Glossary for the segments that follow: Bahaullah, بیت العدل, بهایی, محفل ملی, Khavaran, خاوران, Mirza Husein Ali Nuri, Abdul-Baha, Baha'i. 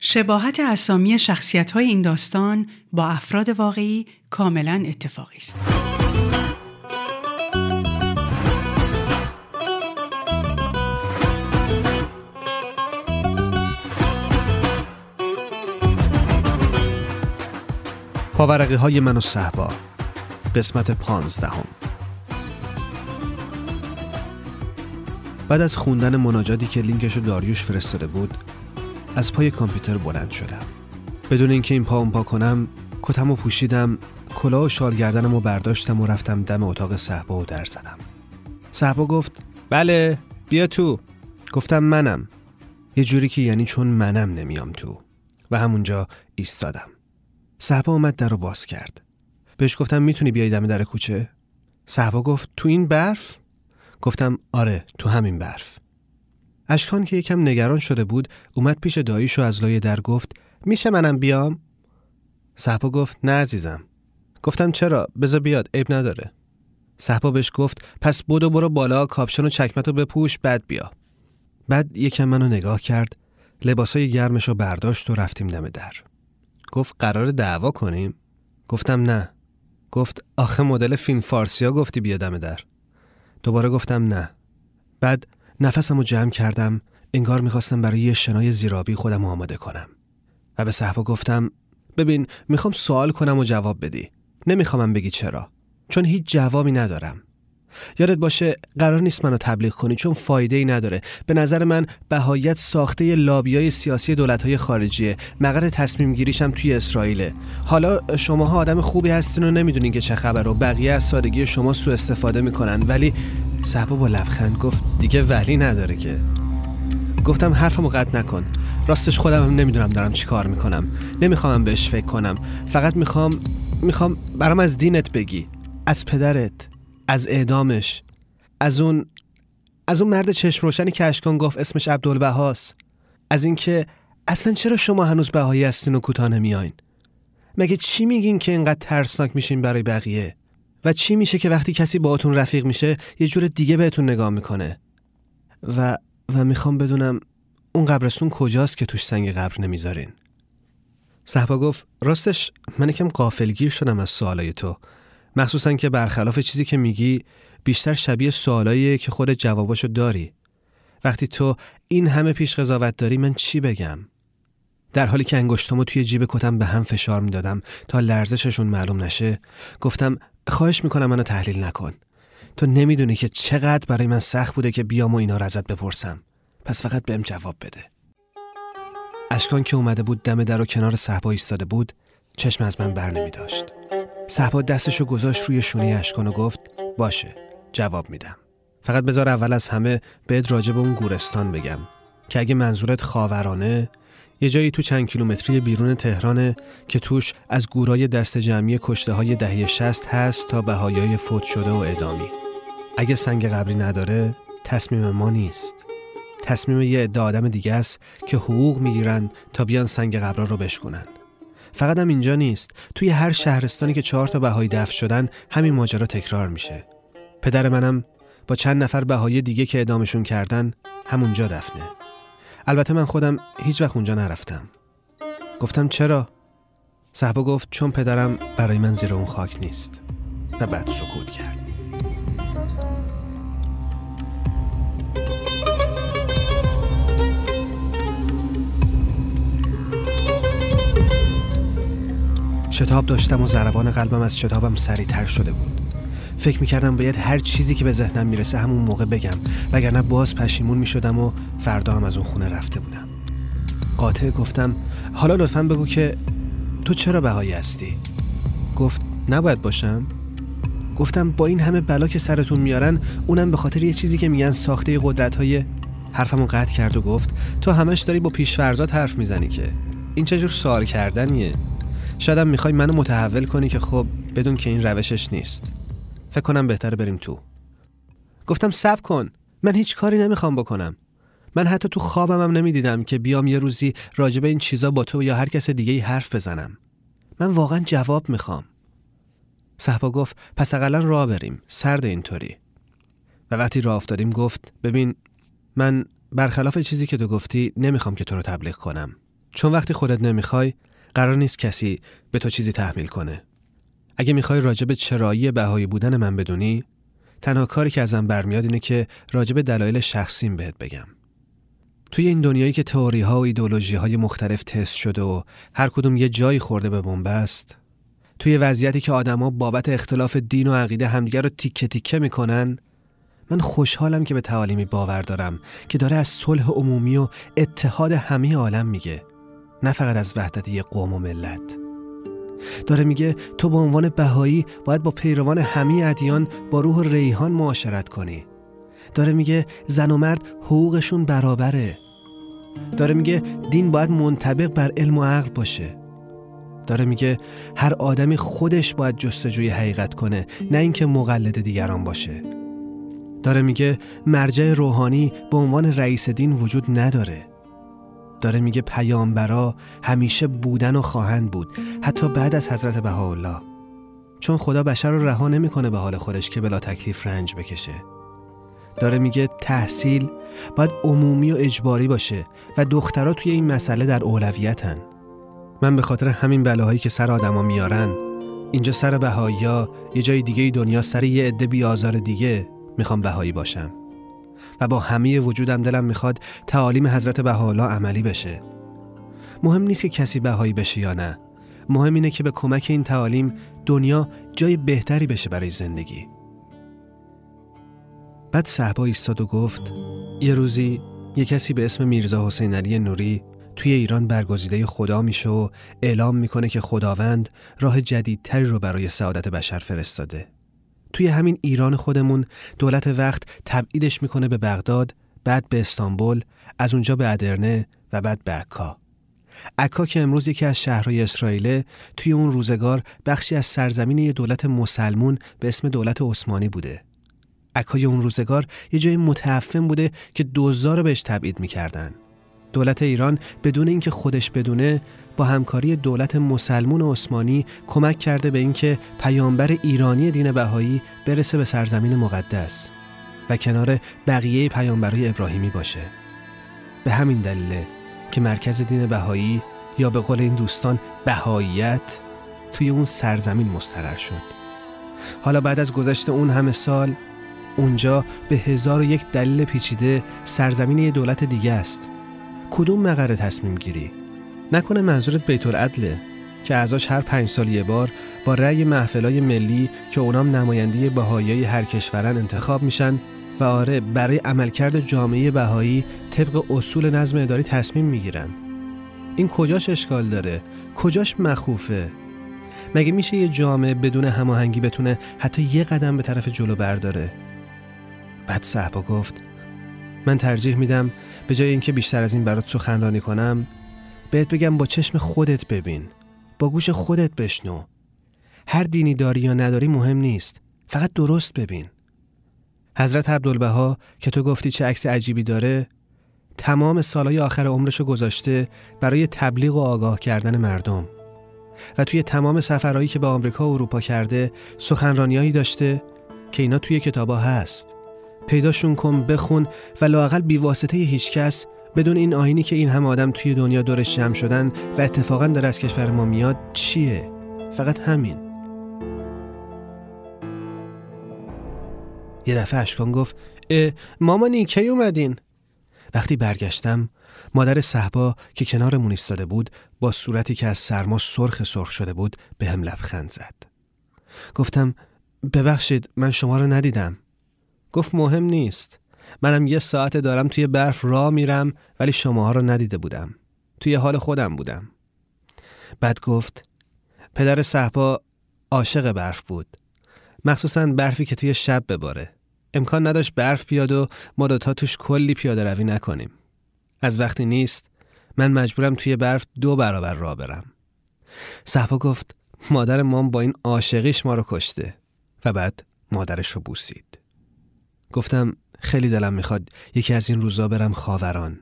شباهت اسامی شخصیت‌های این داستان با افراد واقعی کاملاً اتفاقی است. پاورقی‌های من و صهبا، قسمت 15. بعد از خوندن مناجاتی که لینکشو داریوش فرستاده بود، از پای کامپیوتر بلند شدم. بدون اینکه این پا اون پا کنم، کتمو پوشیدم، کلاه و شال گردنمو برداشتم و رفتم دم اتاق صهبا و در زدم. صهبا گفت: "بله، بیا تو." گفتم: "منم." یه جوری که یعنی چون منم نمیام تو. و همونجا ایستادم. صهبا اومد در رو باز کرد. بهش گفتم: "میتونی بیای دم در کوچه؟" صهبا گفت: "تو این برف؟" گفتم: "آره، تو همین برف." اشکان که یکم نگران شده بود، اومد پیش داییش و از لای در گفت: "میشه منم بیام؟" صهبا گفت: "نه عزیزم." گفتم: "چرا؟ بذار بیاد، عیب نداره." صهبا بهش گفت: "پس بدو برو بالا، کاپشن و چکمتو بپوش، بعد بیا." بعد یکم منو نگاه کرد، لباسای گرمشو برداشت و رفتیم دم در. گفت: "قرار دعوا کنیم؟" گفتم: "نه." گفت: "آخه مدل فیلم فارسیا گفتی بیا دم در." دوباره گفتم: "نه." بعد نفسمو جمع کردم، انگار میخواستم برای یه شنای زیرابی خودم آماده کنم و به صهبا گفتم: "ببین، میخوام سوال کنم و جواب بدی. نمیخوامم بگی چرا، چون هیچ جوابی ندارم. یادت باشه قرار نیست منو تبلیغ کنی، چون فایده‌ای نداره. به نظر من بهاییت ساخته لابیای سیاسی دولت‌های خارجیه. مقر تصمیم گیریشم توی اسرائیله. حالا شماها آدم خوبی هستین و نمیدونین که چه خبره و بقیه از سادگی شما سوء استفاده میکنن." ولی صهبا با لبخند گفت: "دیگه ولی نداره که." گفتم: "حرفمو قطع نکن. راستش خودم هم نمیدونم دارم چیکار میکنم. نمیخوام بهش فکر کنم. فقط میخوام برام از دینت بگی، از پدرت، از اعدامش، از اون مرد چشم روشنی که اشکان گفت اسمش عبدالبهاست، از اینکه اصلا چرا شما هنوز بهایی هستین و کوتاه نمیاین. مگه چی میگین که اینقدر ترسناک میشین برای بقیه؟ و چی میشه که وقتی کسی باهاتون رفیق میشه یه جور دیگه بهتون نگاه میکنه؟ و میخوام بدونم اون قبرستون کجاست که توش سنگ قبر نمیذارین." صهبا گفت: "راستش من یکم غافلگیر شدم از سوالای تو، مخصوصا که برخلاف چیزی که میگی بیشتر شبیه سوالاییه که خودت جواباشو داری. وقتی تو این همه پیش قضاوت داری من چی بگم؟" در حالی که انگشتامو توی جیب کتم به هم فشار میدادم تا لرزششون معلوم نشه، گفتم: "خواهش میکنم منو تحلیل نکن. تو نمیدونی که چقدر برای من سخت بوده که بیام و اینا رو ازت بپرسم. پس فقط بهم جواب بده." اشکان که اومده بود دم در و کنار صهبا ایستاده بود، چشم از من بر نمی‌داشت. صهبا دستشو گذاشت روی شونه اشکان و گفت: "باشه، جواب میدم. فقط بذار اول از همه بهت راجع به اون گورستان بگم که اگه منظورت خاورانه، یه جایی تو چند کیلومتری بیرون تهرانه که توش از گورای دست جمعی کشته های دهه 60 هست تا بهایای فوت شده و اعدامی. اگه سنگ قبری نداره، تصمیم ما نیست. تصمیم یه عده آدم دیگه است که حقوق میگیرن تا بیان سنگ قبرا رو بشکنن. فقط هم اینجا نیست، توی هر شهرستانی که 4 تا بهایی دفن شدن همین ماجرا تکرار میشه. پدر منم با چند نفر بهایی دیگه که اعدامشون کردن همونجا دفنه. البته من خودم هیچ وقت اونجا نرفتم." گفتم: "چرا؟" صهبا گفت: "چون پدرم برای من زیر اون خاک نیست." و بعد سکوت کرد. شتاب داشتم و ضربان قلبم از شتابم سریع‌تر شده بود. فکر می‌کردم باید هر چیزی که به ذهنم میرسه همون موقع بگم، وگرنه باز پشیمون می‌شدم و فردا هم از اون خونه رفته بودم. قاطع گفتم: "حالا لطفاً بگو که تو چرا بهایی هستی؟" گفت: "نباید باشم." گفتم: "با این همه بلا که سرتون میارن، اونم به خاطر یه چیزی که میگن ساخته قدرت‌های." حرفمو قطع کرد و گفت: "تو همش داری با پیش‌فرضات حرف میزنی که. این چه جور سوال کردنیه؟ شاید هم میخوای منو متحول کنی که خب بدون که این روشش نیست. فکر کنم بهتره بریم تو." گفتم: "صبر کن. من هیچ کاری نمیخوام بکنم. من حتی تو خوابم هم نمیدیدم که بیام یه روزی راجب این چیزا با تو یا هر کس دیگه‌ای حرف بزنم. من واقعا جواب میخوام." صهبا گفت: "پس حداقل راه بریم. سرد اینطوری." و وقتی راه افتادیم گفت: "ببین، من برخلاف چیزی که تو گفتی نمیخوام که تو رو تبلیغ کنم. چون وقتی خودت نمیخوای قرار نیست کسی به تو چیزی تحمیل کنه. اگه میخوای راجب چرایی بهایی بودن من بدونی، تنها کاری که ازم برمیاد اینه که راجب دلایل شخصیم بهت بگم. توی این دنیایی که تئوری ها و ایدئولوژی های مختلف تست شده و هر کدوم یه جایی خورده به بن‌بست، توی وضعیتی که آدما بابت اختلاف دین و عقیده همدیگه رو تیکه تیکه میکنن، من خوشحالم که به تعالیمی باور دارم که داره از صلح عمومی و اتحاد همه عالم میگه، نه فقط از وحدت یه قوم و ملت. داره میگه تو به عنوان بهایی باید با پیروان همه ادیان با روح ریحان معاشرت کنی. داره میگه زن و مرد حقوقشون برابره. داره میگه دین باید منطبق بر علم و عقل باشه. داره میگه هر آدمی خودش باید جستجوی حقیقت کنه، نه اینکه مقلد دیگران باشه. داره میگه مرجع روحانی به عنوان رئیس دین وجود نداره. داره میگه پیامبرا همیشه بودن و خواهند بود، حتی بعد از حضرت بهاءالله، چون خدا بشر رو رها نمیکنه به حال خودش که بلا تکلیف رنج بکشه. داره میگه تحصیل باید عمومی و اجباری باشه و دخترها توی این مسئله در اولویتن. من به خاطر همین بلاهایی که سر آدما میارن، اینجا سر بهایی‌ها، یه جای دیگه دنیا سر یه عده بی‌آزار دیگه، میخوام بهایی باشم و با همه وجودم دلم میخواد تعالیم حضرت بهاءالله عملی بشه. مهم نیست که کسی بهایی بشه یا نه، مهم اینه که به کمک این تعالیم دنیا جای بهتری بشه برای زندگی. بعد صحبا ایستاد و گفت یه روزی یه کسی به اسم میرزا حسین علی نوری توی ایران برگزیده خدا میشه و اعلام میکنه که خداوند راه جدیدتری رو برای سعادت بشر فرستاده. توی همین ایران خودمون دولت وقت تبعیدش میکنه به بغداد، بعد به استانبول، از اونجا به ادرنه و بعد به عکا. عکا که امروز یکی از شهرهای اسرائیل، توی اون روزگار بخشی از سرزمین یه دولت مسلمون به اسم دولت عثمانی بوده. عکای اون روزگار یه جای متعفن بوده که دزدا رو بهش تبعید میکردن. دولت ایران بدون اینکه خودش بدونه با همکاری دولت مسلمون و عثمانی کمک کرده به اینکه پیامبر ایرانی دین بهایی برسه به سرزمین مقدس و کنار بقیه پیامبرای ابراهیمی باشه. به همین دلیله که مرکز دین بهایی، یا به قول این دوستان بهاییت، توی اون سرزمین مستقر شد. حالا بعد از گذشت اون همه سال، اونجا به 1001 دلیل پیچیده سرزمین یه دولت دیگه است. کدوم مقره تصمیم گیری؟ نکنه منظورت بیت العدله که ازاش هر 5 سال یه بار با رأی محفلای ملی که اونام نماینده بهاییای هر کشورن انتخاب میشن و آره برای عملکرد جامعه بهایی طبق اصول نظم اداری تصمیم میگیرن. این کجاش اشکال داره؟ کجاش مخوفه؟ مگه میشه یه جامعه بدون هماهنگی بتونه حتی یه قدم به طرف جلو برداره؟ بعد صحبا گفت من ترجیح میدم به جای اینکه بیشتر از این برات سخنرانی کنم، بهت بگم با چشم خودت ببین، با گوش خودت بشنو. هر دینی داری یا نداری مهم نیست، فقط درست ببین. حضرت عبدالبها که تو گفتی چه عکس عجیبی داره، تمام سالهای آخر عمرشو گذاشته برای تبلیغ و آگاه کردن مردم و توی تمام سفرهایی که به آمریکا و اروپا کرده سخنرانیایی داشته که اینا توی کتابا هست. پیداشون کن، بخون و لااقل بیواسطه هیچ کس، بدون این آیینی که این همه آدم توی دنیا دورش جمع شدن و اتفاقاً داره از کشور ما میاد چیه؟ فقط همین. یه دفعه اشکان گفت مامانی کی اومدین؟ وقتی برگشتم مادر صحبا که کنارمون ایستاده بود با صورتی که از سرما سرخ شده بود به هم لبخند زد. گفتم ببخشید من شما رو ندیدم. گفت مهم نیست، منم یه ساعت دارم توی برف راه میرم ولی شماها رو ندیده بودم، توی حال خودم بودم. بعد گفت پدر صحبا عاشق برف بود، مخصوصاً برفی که توی شب بباره. امکان نداشت برف بیاد و ما دوتا توش کلی پیاده روی نکنیم. از وقتی نیست من مجبورم توی برف 2 برابر راه برم. صحبا گفت مادر مام با این عاشقیش ما رو کشته، و بعد مادرش رو بوسید. گفتم خیلی دلم میخواد یکی از این روزا برم خاوران.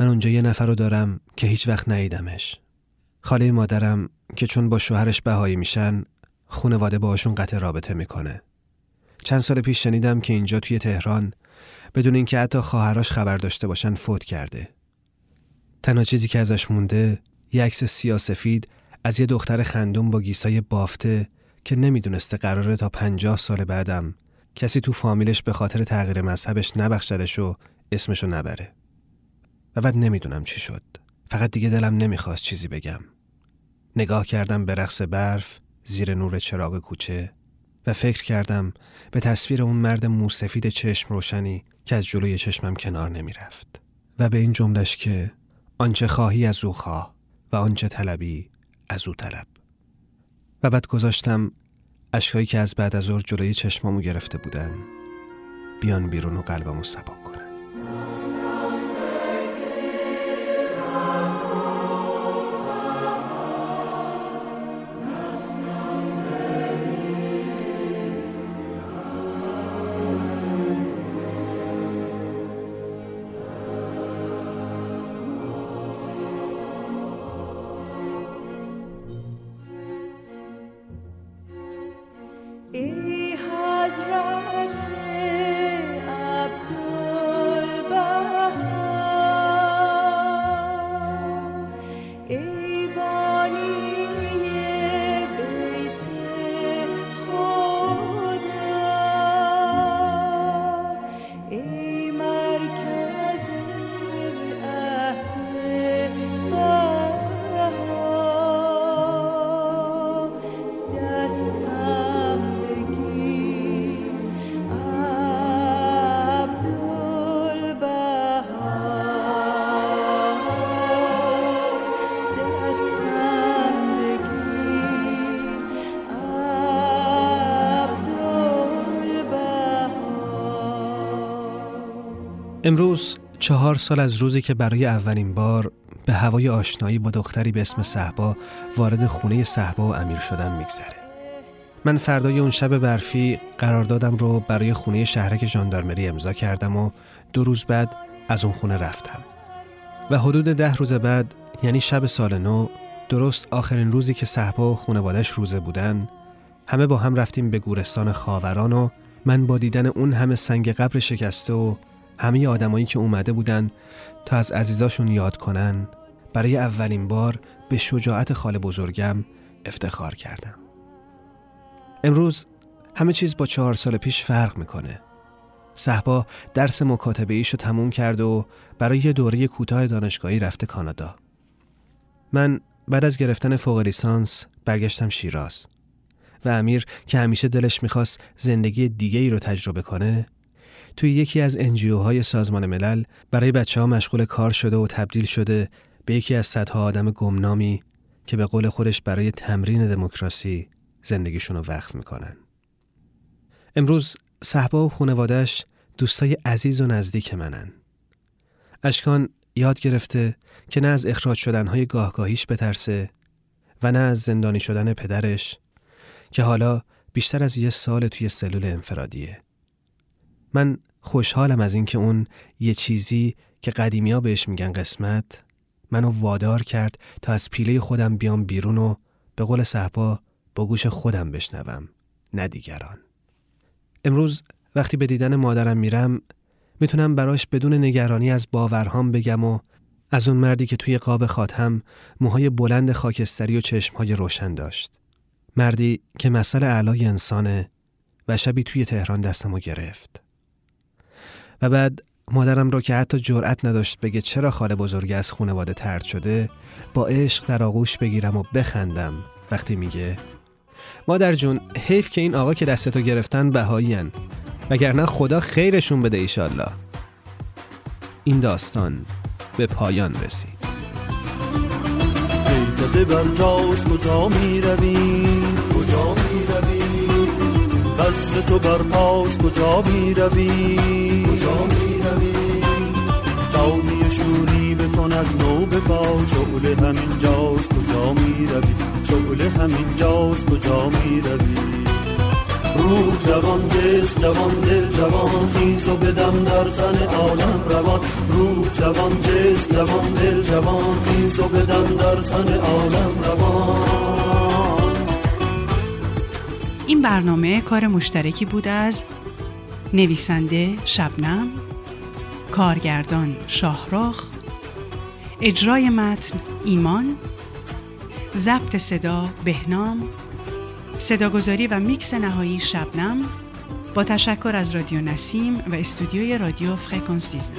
من اونجا یه نفر رو دارم که هیچ وقت ندیدمش. خاله مادرم که چون با شوهرش بهایی میشن، خانواده باهاشون قطع رابطه میکنه. چند سال پیش شنیدم که اینجا توی تهران بدون اینکه حتی خواهرش خبر داشته باشن فوت کرده. تنها چیزی که ازش مونده یه عکس سیاه‌سفید از یه دختر خندون با گیسای بافته که نمیدونسته قراره تا 50 سال بعدم کسی تو فامیلش به خاطر تغییر مذهبش نبخشدش و اسمشو نبره. و بعد نمیدونم چی شد. فقط دیگه دلم نمیخواست چیزی بگم. نگاه کردم به رقص برف زیر نور چراغ کوچه و فکر کردم به تصویر اون مرد موسفید چشم روشنی که از جلوی چشمم کنار نمیرفت و به این جملهش که آنچه خواهی از او خواه و آنچه طلبی از او طلب. و بعد گذاشتم اشکایی که از بعد از ظهر جلوی چشمامو گرفته بودن بیان بیرون و قلبمو سبک کنن. ای حضرت عبدالبها، ای بانی بیت خدا، ای مرکز عهد بها، دستم امروز 4 سال از روزی که برای اولین بار به هوای آشنایی با دختری به اسم صهبا وارد خونه صهبا و امیر شدم میگذره. من فردای اون شب برفی قراردادم رو برای خونه شهرک ژاندارمری امضا کردم و 2 روز بعد از اون خونه رفتم و حدود 10 روز بعد، یعنی شب سال نو، درست آخرین روزی که صهبا و خانواده‌اش روزه بودن، همه با هم رفتیم به گورستان خاوران و من با دیدن اون همه سنگ قبر شکسته و همه آدمایی که اومده بودن تا از عزیزاشون یاد کنن، برای اولین بار به شجاعت خاله بزرگم افتخار کردم. امروز همه چیز با 4 سال پیش فرق میکنه. صهبا درس مکاتبه ایشو تموم کرد و برای یه دوره کوتاه دانشگاهی رفته کانادا. من بعد از گرفتن فوق لیسانس برگشتم شیراز و امیر که همیشه دلش میخواست زندگی دیگه‌ای رو تجربه کنه، توی یکی از NGOهای سازمان ملل برای بچه‌ها مشغول کار شده و تبدیل شده به یکی از صدها آدم گمنامی که به قول خودش برای تمرین دموکراسی زندگیشون رو وقف میکنن. امروز صهبا و خانواده‌اش دوستای عزیز و نزدیک منن. اشکان یاد گرفته که نه از اخراج شدنهای گاهگاهیش بترسه و نه از زندانی شدن پدرش که حالا بیشتر از 1 سال توی سلول انفرادیه. من خوشحالم از این که اون یه چیزی که قدیمی ها بهش میگن قسمت، منو وادار کرد تا از پیله خودم بیام بیرون و به قول صهبا با گوش خودم بشنوم، نه دیگران. امروز وقتی به دیدن مادرم میرم میتونم براش بدون نگرانی از باورهام بگم و از اون مردی که توی قاب خاتم موهای بلند خاکستری و چشمهای روشن داشت، مردی که مثل اعلای انسانه و شبی توی تهران دستمو گرفت. و بعد مادرم رو که حتی جرأت نداشت بگه چرا خاله بزرگ از خانواده طرد شده، با عشق در آغوش بگیرم و بخندم وقتی میگه مادر جون حیف که این آقا که دستتو گرفتن بهایی ان، وگرنه خدا خیرشون بده ایشالله. این داستان به پایان رسید. پیکده بر جاست کجا می روی، کجا می روی، قصد تو برپاست کجا می روی، کجا می روی، جامی شوری بکن از نو بپا، شعله همین جاست کجا می روی، شعله همین جاست کجا می روی. روح جوان، جسم جوان، دل جوان، خیز و بدم در تن عالم روان. روح جوان، جسم جوان، دل جوان، خیز و بدم در تن عالم روان. این برنامه کار مشترکی بود از نویسنده شبنم، کارگردان شاهراخ، اجرای متن ایمان، ضبط صدا بهنام، صداگذاری و میکس نهایی شبنم. با تشکر از رادیو نسیم و استودیوی رادیو فرکانس 19.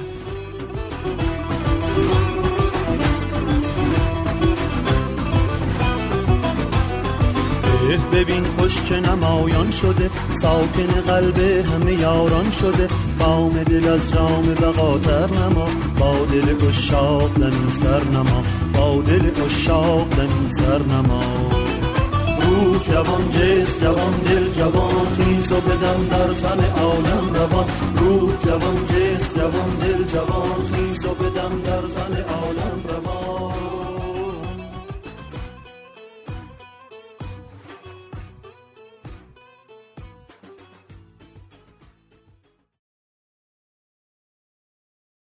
ببین خوش چه نمایان شده، ساکن قلب همه یاران شده، قام دل از جام بقاتر نما، با دل گشاق دمی سر نما، با دل گشاق دمی سر نما. روح جوان جست جوان دل جوان، خیز و بدم در تن عالم روان. روح جوان جست جوان دل جوان.